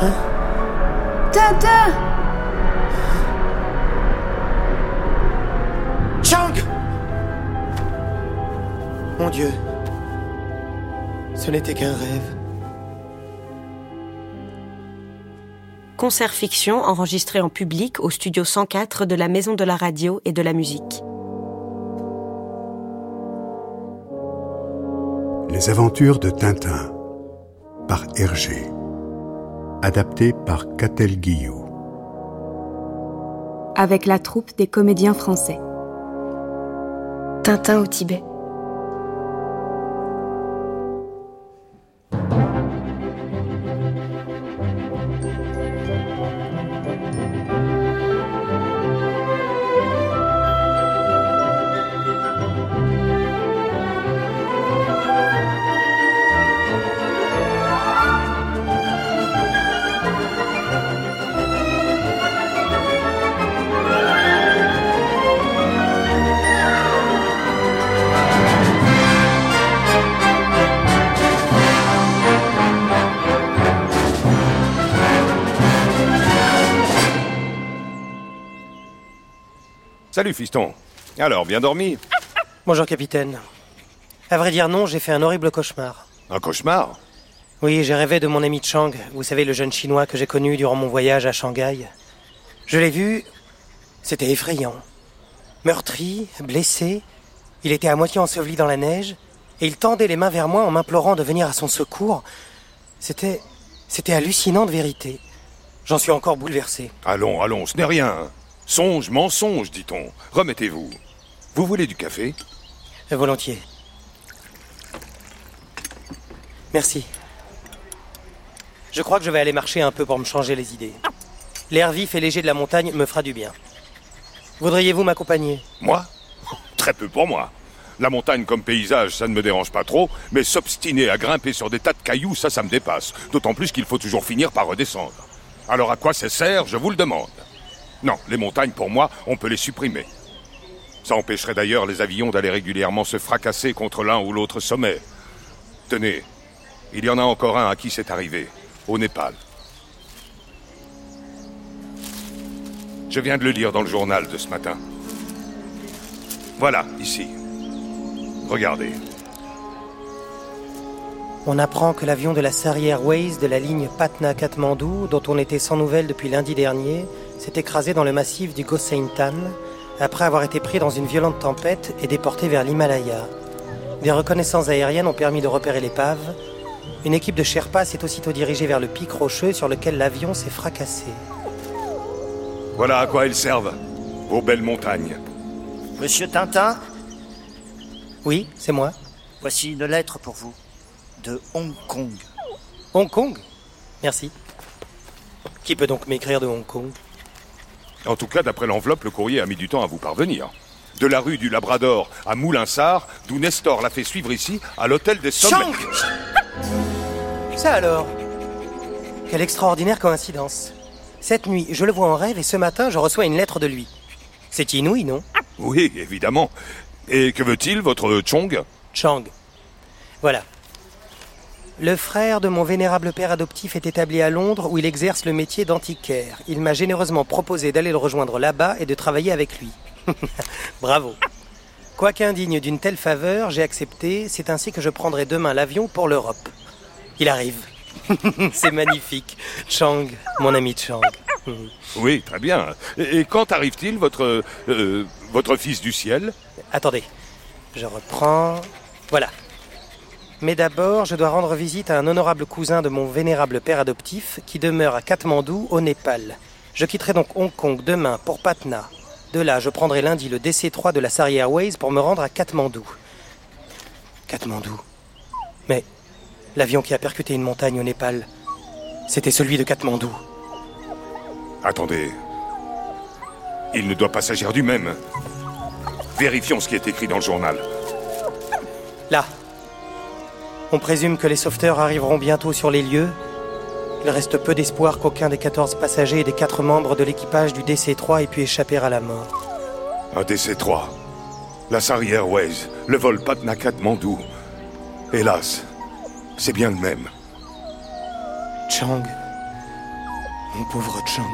Hein? Tintin! Chang! Mon Dieu, ce n'était qu'un rêve. Concert fiction enregistré en public au studio 104 de la Maison de la Radio et de la Musique. Les Aventures de Tintin par Hergé, adapté par Katell Guillaume. Avec la troupe des comédiens français. Tintin au Tibet. Salut, fiston. Alors, bien dormi? Bonjour, capitaine. À vrai dire, non, j'ai fait un horrible cauchemar. Un cauchemar? Oui, j'ai rêvé de mon ami Chang, vous savez, le jeune Chinois que j'ai connu durant mon voyage à Shanghai. Je l'ai vu, c'était effrayant. Meurtri, blessé, il était à moitié enseveli dans la neige, et il tendait les mains vers moi en m'implorant de venir à son secours. C'était hallucinant de vérité. J'en suis encore bouleversé. Allons, ce n'est rien. Songe, mensonge, dit-on. Remettez-vous. Vous voulez du café? Volontiers. Merci. Je crois que je vais aller marcher un peu pour me changer les idées. L'air vif et léger de la montagne me fera du bien. Voudriez-vous m'accompagner? Moi? Très peu pour moi. La montagne comme paysage, ça ne me dérange pas trop, mais s'obstiner à grimper sur des tas de cailloux, ça me dépasse. D'autant plus qu'il faut toujours finir par redescendre. Alors à quoi ça sert, je vous le demande? Non, les montagnes, pour moi, on peut les supprimer. Ça empêcherait d'ailleurs les avions d'aller régulièrement se fracasser contre l'un ou l'autre sommet. Tenez, il y en a encore un à qui c'est arrivé, au Népal. Je viens de le lire dans le journal de ce matin. Voilà, ici. Regardez. On apprend que l'avion de la Saria Airways de la ligne Patna-Katmandou, dont on était sans nouvelles depuis lundi dernier, s'est écrasé dans le massif du Gosainthan, après avoir été pris dans une violente tempête et déporté vers l'Himalaya. Des reconnaissances aériennes ont permis de repérer l'épave. Une équipe de Sherpas s'est aussitôt dirigée vers le pic rocheux sur lequel l'avion s'est fracassé. Voilà à quoi elles servent, vos belles montagnes. Monsieur Tintin? Oui, c'est moi. Voici une lettre pour vous. De Hong Kong. Hong Kong? Merci. Qui peut donc m'écrire de Hong Kong? En tout cas, d'après l'enveloppe, le courrier a mis du temps à vous parvenir. De la rue du Labrador à Moulinsart, d'où Nestor l'a fait suivre ici, à l'hôtel des Sommets. Chang! Ça alors? Quelle extraordinaire coïncidence. Cette nuit, je le vois en rêve et ce matin, je reçois une lettre de lui. C'est inouï, non? Oui, évidemment. Et que veut-il, votre Chong? Chang. Voilà. Le frère de mon vénérable père adoptif est établi à Londres où il exerce le métier d'antiquaire. Il m'a généreusement proposé d'aller le rejoindre là-bas et de travailler avec lui. Bravo. Quoique indigne d'une telle faveur, j'ai accepté. C'est ainsi que je prendrai demain l'avion pour l'Europe. Il arrive. C'est magnifique. Chang, mon ami Chang. Oui, très bien. Et quand arrive-t-il, votre fils du ciel? Attendez, je reprends. Voilà. Mais d'abord, je dois rendre visite à un honorable cousin de mon vénérable père adoptif qui demeure à Katmandou, au Népal. Je quitterai donc Hong Kong demain pour Patna. De là, je prendrai lundi le DC-3 de la Saria Airways pour me rendre à Katmandou. Katmandou? Mais l'avion qui a percuté une montagne au Népal, c'était celui de Katmandou. Attendez. Il ne doit pas s'agir du même. Vérifions ce qui est écrit dans le journal. Là. On présume que les sauveteurs arriveront bientôt sur les lieux. Il reste peu d'espoir qu'aucun des 14 passagers et des 4 membres de l'équipage du DC-3 ait pu échapper à la mort. Un DC-3. La Saria Airways, le vol Patna-Katmandou. Hélas, c'est bien le même. Chang, Mon pauvre Chang.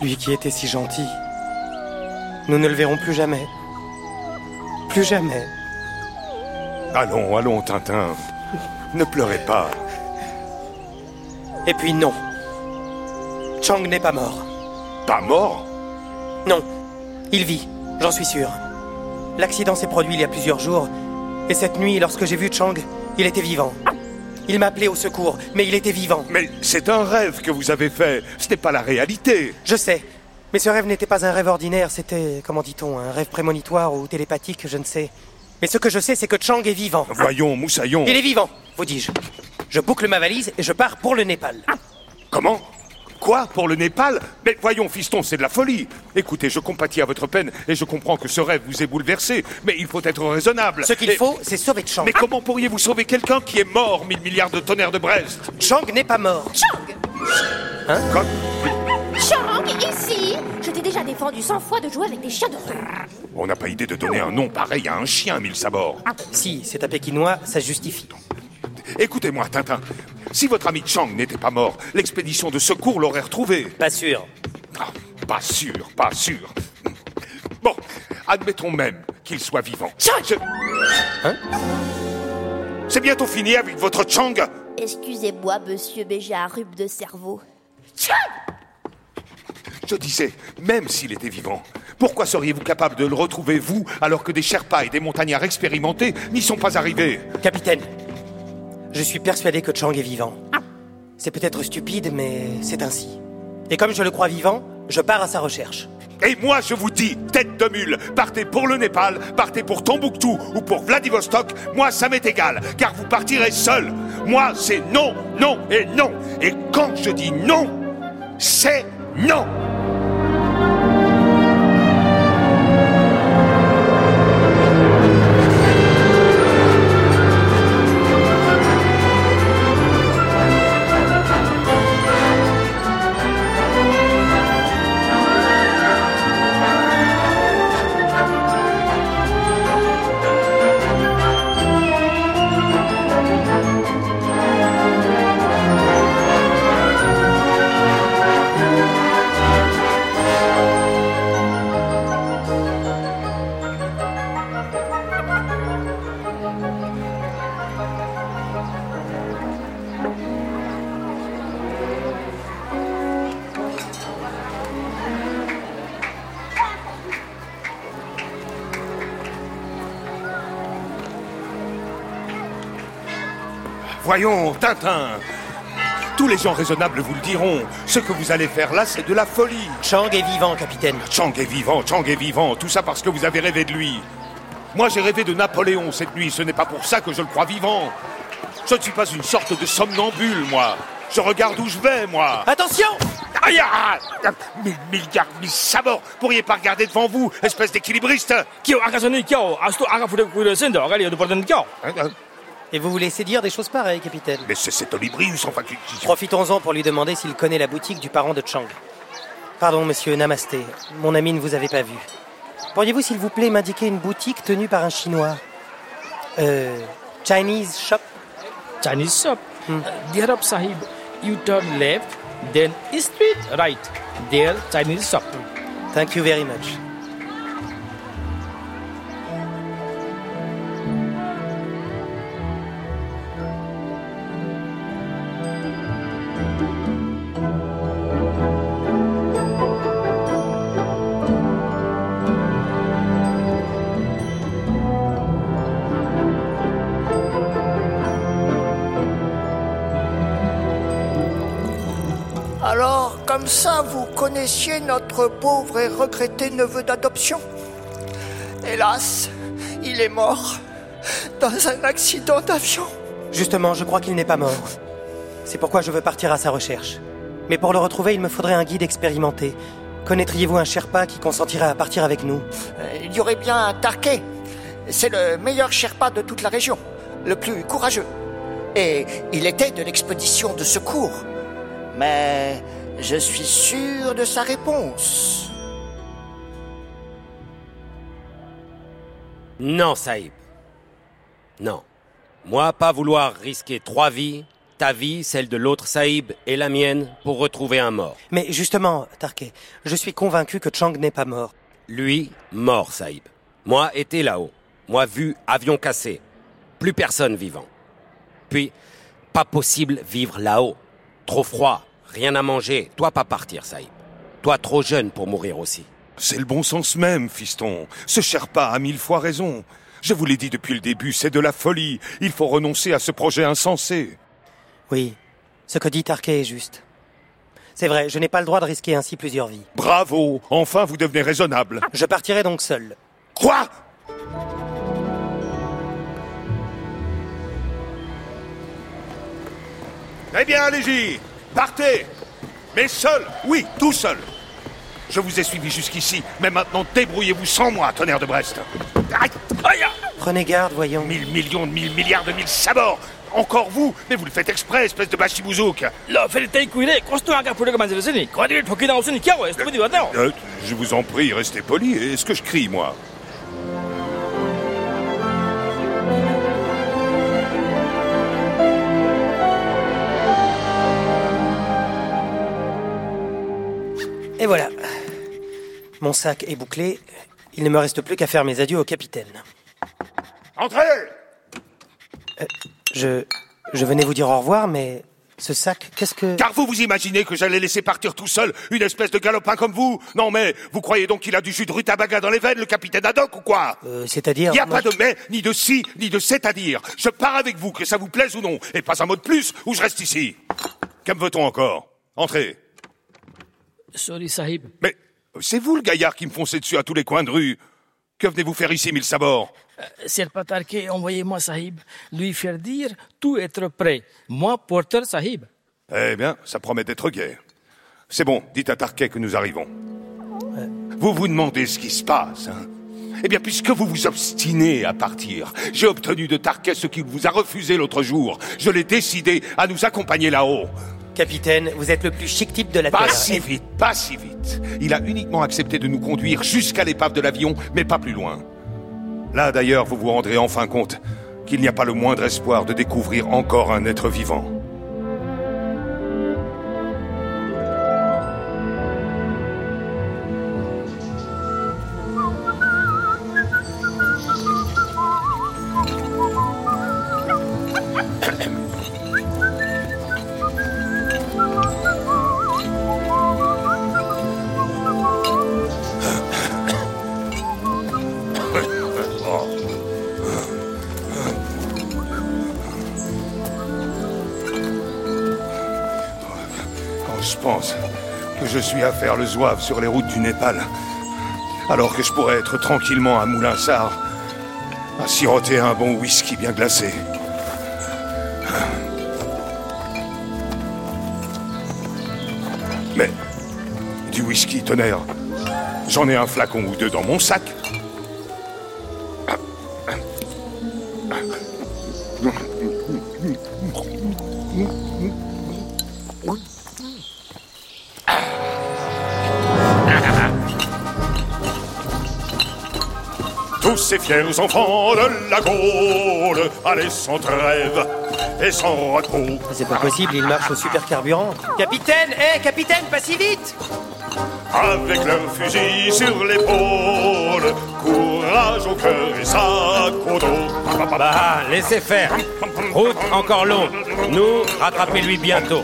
Lui qui était si gentil. Nous ne le verrons plus jamais. Plus jamais. Allons, allons, Tintin. Ne pleurez pas. Et puis non. Chang n'est pas mort. Pas mort? Non. Il vit, j'en suis sûr. L'accident s'est produit il y a plusieurs jours. Et cette nuit, lorsque j'ai vu Chang, il était vivant. Il m'a appelé au secours, mais il était vivant. Mais c'est un rêve que vous avez fait. Ce n'est pas la réalité. Je sais. Mais ce rêve n'était pas un rêve ordinaire. C'était, comment dit-on, un rêve prémonitoire ou télépathique, je ne sais. Mais ce que je sais, c'est que Chang est vivant. Voyons, moussaillon. Il est vivant, vous dis-je. Je boucle ma valise et je pars pour le Népal. Comment ? Quoi ? Pour le Népal ? Mais voyons, fiston, c'est de la folie. Écoutez, je compatis à votre peine et je comprends que ce rêve vous ait bouleversé, mais il faut être raisonnable. Ce qu'il faut, c'est sauver Chang. Mais comment pourriez-vous sauver quelqu'un qui est mort, 1000 milliards de tonnerres de Brest ? Chang n'est pas mort. Chang ! Hein ? Quoi ? Chang, ici ! Je t'ai déjà défendu 100 fois de jouer avec des chiens de rue. On n'a pas idée de donner un nom pareil à un chien, mille sabords. Si, c'est un Pékinois, ça justifie. Écoutez-moi, Tintin. Si votre ami Chang n'était pas mort, l'expédition de secours l'aurait retrouvé. Pas sûr. Ah, pas sûr, pas sûr. Bon, admettons même qu'il soit vivant. Chang ! Hein ? C'est bientôt fini avec votre Chang ? Excusez-moi, monsieur, mais j'ai un rhume de cerveau. Chang ! Je disais, même s'il était vivant, pourquoi seriez-vous capable de le retrouver, vous, alors que des Sherpas et des montagnards expérimentés n'y sont pas arrivés ? Capitaine, je suis persuadé que Chang est vivant. C'est peut-être stupide, mais c'est ainsi. Et comme je le crois vivant, je pars à sa recherche. Et moi, je vous dis, tête de mule, partez pour le Népal, partez pour Tombouctou ou pour Vladivostok, moi, ça m'est égal, car vous partirez seul. Moi, c'est non, non et non. Et quand je dis non, c'est non. Voyons, Tintin, tous les gens raisonnables vous le diront. Ce que vous allez faire là, c'est de la folie. Chang est vivant, capitaine. Chang est vivant, Chang est vivant. Tout ça parce que vous avez rêvé de lui. Moi, j'ai rêvé de Napoléon cette nuit. Ce n'est pas pour ça que je le crois vivant. Je ne suis pas une sorte de somnambule, moi. Je regarde où je vais, moi. Attention ! Aïe, aïe, 1000 milliards, 1000 sabords. Pourriez pas regarder devant vous, espèce d'équilibriste. Et vous vous laissez dire des choses pareilles, capitaine. Mais c'est cet Olibrius, enfin... Profitons-en pour lui demander s'il connaît la boutique du parent de Chang. Pardon, monsieur, namasté. Mon ami ne vous avait pas vu. Pourriez-vous, s'il vous plaît, m'indiquer une boutique tenue par un Chinois ? Chinese shop ? Chinese shop. Dear up, sahib, you turn left, then street right. There, Chinese shop. Thank you very much. Comme ça, vous connaissiez notre pauvre et regretté neveu d'adoption. Hélas, il est mort dans un accident d'avion. Justement, je crois qu'il n'est pas mort. C'est pourquoi je veux partir à sa recherche. Mais pour le retrouver, il me faudrait un guide expérimenté. Connaîtriez-vous un Sherpa qui consentirait à partir avec nous ? Il y aurait bien un Tharkey. C'est le meilleur Sherpa de toute la région, le plus courageux. Et il était de l'expédition de secours. Mais... je suis sûr de sa réponse. Non, Sahib. Non. Moi, pas vouloir risquer 3 vies Ta vie, celle de l'autre Sahib et la mienne pour retrouver un mort. Mais justement, Tharkey, je suis convaincu que Chang n'est pas mort. Lui, mort, Sahib. Moi, été là-haut. Moi, vu, avion cassé. Plus personne vivant. Puis, pas possible vivre là-haut. Trop froid, rien à manger. Toi, pas partir, Sahib. Toi, trop jeune pour mourir aussi. C'est le bon sens même, fiston. Ce Sherpa a 1000 fois raison. Je vous l'ai dit depuis le début, c'est de la folie. Il faut renoncer à ce projet insensé. Oui, ce que dit Tharkey est juste. C'est vrai, je n'ai pas le droit de risquer ainsi plusieurs vies. Bravo, enfin vous devenez raisonnable. Je partirai donc seul. Quoi ? Eh bien, allez-y, partez. Mais seul, oui, tout seul. Je vous ai suivi jusqu'ici, mais maintenant débrouillez-vous sans moi, tonnerre de Brest. Aïe, aïe. Prenez garde, voyons. 1000 millions de 1000 milliards de 1000 sabords. Encore vous, mais vous le faites exprès, espèce de bachibouzouk. Je vous en prie, restez poli. Est-ce que je crie, moi ? Et voilà. Mon sac est bouclé. Il ne me reste plus qu'à faire mes adieux au capitaine. Entrez ! Je venais vous dire au revoir, mais ce sac, qu'est-ce que... Car vous imaginez que j'allais laisser partir tout seul une espèce de galopin comme vous ? Non mais, vous croyez donc qu'il a du jus de rutabaga dans les veines, le capitaine Haddock, ou quoi ? C'est-à-dire... Il n'y a pas de mais, ni de si, ni de c'est-à-dire. Je pars avec vous, que ça vous plaise ou non, et pas un mot de plus, ou je reste ici. Que me veut-on encore ? Entrez. Sorry, Sahib. Mais c'est vous le gaillard qui me foncez dessus à tous les coins de rue. Que venez-vous faire ici, 1000 sabords ? Sherpa Tharkey, envoyez-moi Sahib. Lui faire dire tout être prêt. Moi, porteur Sahib. Eh bien, ça promet d'être gai. C'est bon, dites à Tharkey que nous arrivons. Vous vous demandez ce qui se passe, hein ? Eh bien, puisque vous vous obstinez à partir, j'ai obtenu de Tharkey ce qu'il vous a refusé l'autre jour. Je l'ai décidé à nous accompagner là-haut. Capitaine, vous êtes le plus chic type de la Terre. Pas si vite, pas si vite. Il a uniquement accepté de nous conduire jusqu'à l'épave de l'avion, mais pas plus loin. Là, d'ailleurs, vous vous rendrez enfin compte qu'il n'y a pas le moindre espoir de découvrir encore un être vivant. Je suis à faire le zouave sur les routes du Népal, alors que je pourrais être tranquillement à Moulinsart, à siroter un bon whisky bien glacé. Mais, du whisky, tonnerre, j'en ai un flacon ou deux dans mon sac. Ces fiers enfants de la Gaule, allez sans trêve et sans repos. C'est pas possible, il marche au supercarburant. Capitaine, capitaine, pas si vite. Avec leurs fusils sur l'épaule, courage au cœur et sac au dos. Bah, laissez faire. Route encore longue. Nous, rattrapez-lui bientôt.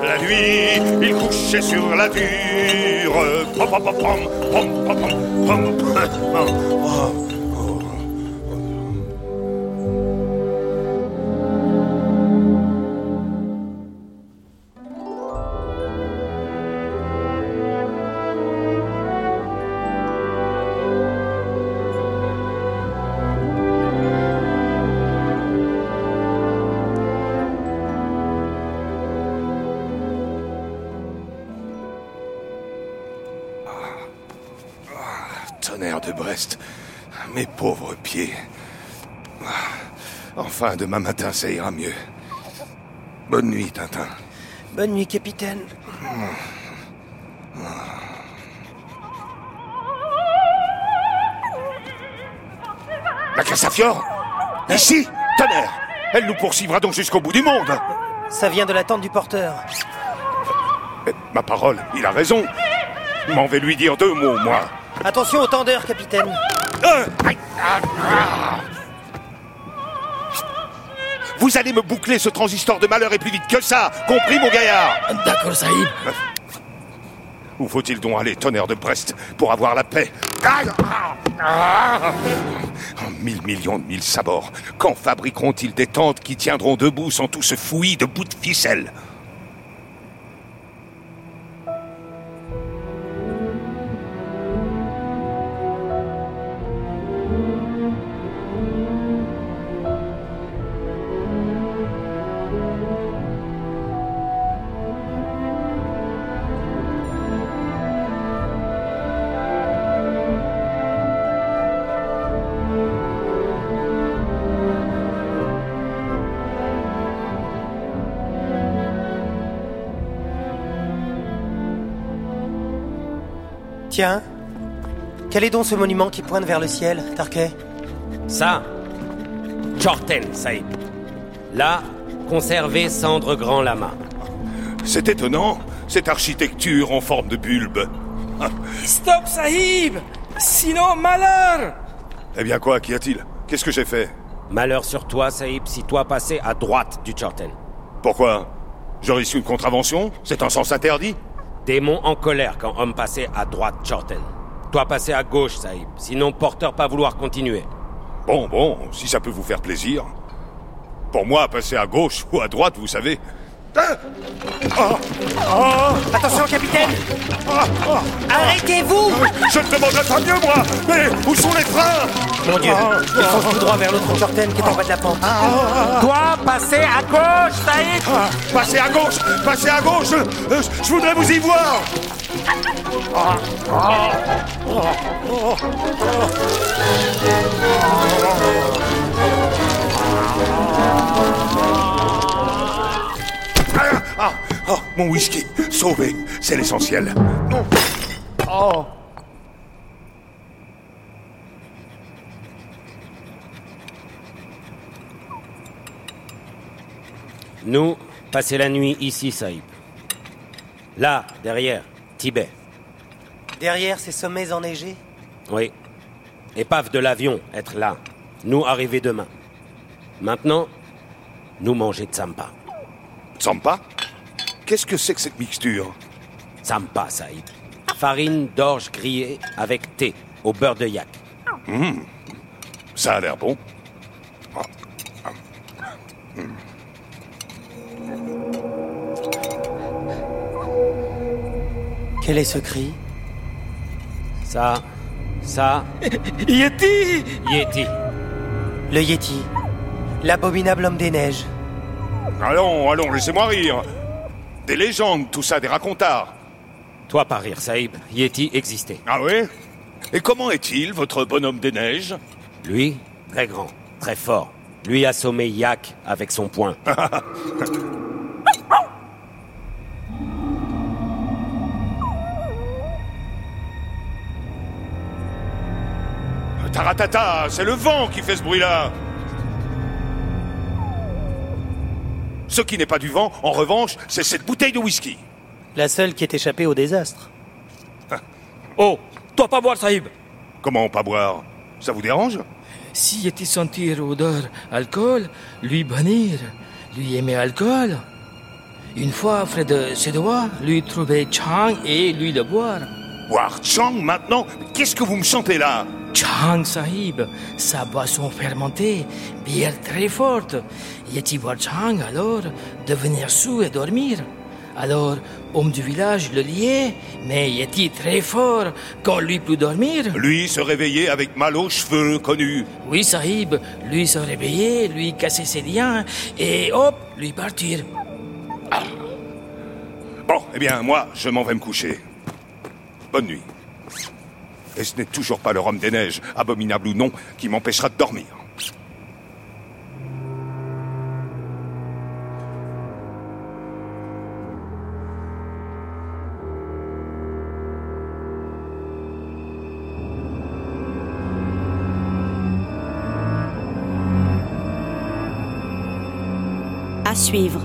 La nuit, il couchait sur la dure. Mes pauvres pieds. Enfin, demain matin, ça ira mieux. Bonne nuit, Tintin. Bonne nuit, capitaine. La Cassafiore ? Ici ? Tonnerre! Elle nous poursuivra donc jusqu'au bout du monde! Ça vient de la tente du porteur. Ma parole, il a raison. M'en vais lui dire deux mots, moi. Attention au tendeur, capitaine. Vous allez me boucler ce transistor de malheur et plus vite que ça, compris, mon gaillard? D'accord, Saïd. Où faut-il donc aller, Tonnerre de Brest, pour avoir la paix? En 1000 millions de mille sabords, quand fabriqueront-ils des tentes qui tiendront debout sans tout ce fouillis de bouts de ficelle? Tiens, quel est donc ce monument qui pointe vers le ciel, Tharkey? Ça, Chorten, Saïd. Là, conservé cendre grand lama. C'est étonnant, cette architecture en forme de bulbe. Stop, Saïd! Sinon, malheur! Eh bien quoi, qu'y a-t-il? Qu'est-ce que j'ai fait? Malheur sur toi, Saïd, si toi passais à droite du Chorten. Pourquoi? Je risque une contravention? C'est un sens interdit? Démon en colère quand homme passait à droite, Chorten. Toi passais à gauche, Saïb. Sinon, porteur pas vouloir continuer. Bon, si ça peut vous faire plaisir. Pour moi, passer à gauche ou à droite, vous savez... Attention, capitaine! Arrêtez-vous! Je ne demanderai pas mieux, moi! Mais où sont les freins? Mon Dieu, ils sont tout droit vers l'autre Chorten qui est en bas de la pente. Toi, passez à gauche, Saïd! Passez à gauche! Je voudrais vous y voir! Mon whisky, sauvé, c'est l'essentiel. Nous, passer la nuit ici, Saïb. Là, derrière, Tibet. Derrière ces sommets enneigés? Oui. Épave de l'avion, être là. Nous, arriver demain. Maintenant, nous manger Tsampa. Tsampa? Qu'est-ce que c'est que cette mixture? Tsampa, Saïd. Farine d'orge grillée avec thé, au beurre de yak. Ça a l'air bon. Quel est ce cri? Ça... Yeti! Le Yeti. L'abominable homme des neiges. Allons, laissez-moi rire. Des légendes, tout ça, des racontards. Toi, pas rire, Saïb. Yeti existait. Ah oui? Et comment est-il, votre bonhomme des neiges? Lui, très grand, très fort. Lui assommé Yak avec son poing. Taratata, c'est le vent qui fait ce bruit-là. Ce qui n'est pas du vent, en revanche, c'est cette bouteille de whisky. La seule qui est échappée au désastre. Oh, toi pas boire, Saïb. Comment pas boire? Ça vous dérange? Si Yeti sentir odeur alcool, lui bannir, lui aimer alcool. Une fois, Fred Sédois, lui trouver Chang et lui le boire. Warchang maintenant? Qu'est-ce que vous me chantez là? Chang, Saïb, sa boisson fermentée, bière très forte. Yeti Warchang, alors, devenir soûl et dormir. Alors, homme du village le liait, mais Yeti très fort, quand lui plus dormir. Lui se réveiller avec mal aux cheveux, connu. Oui, Saïb, lui se réveiller, lui casser ses liens, et hop, lui partir. Bon, eh bien, moi, je m'en vais me coucher. Bonne nuit. Et ce n'est toujours pas le rhum des neiges, abominable ou non, qui m'empêchera de dormir. à suivre.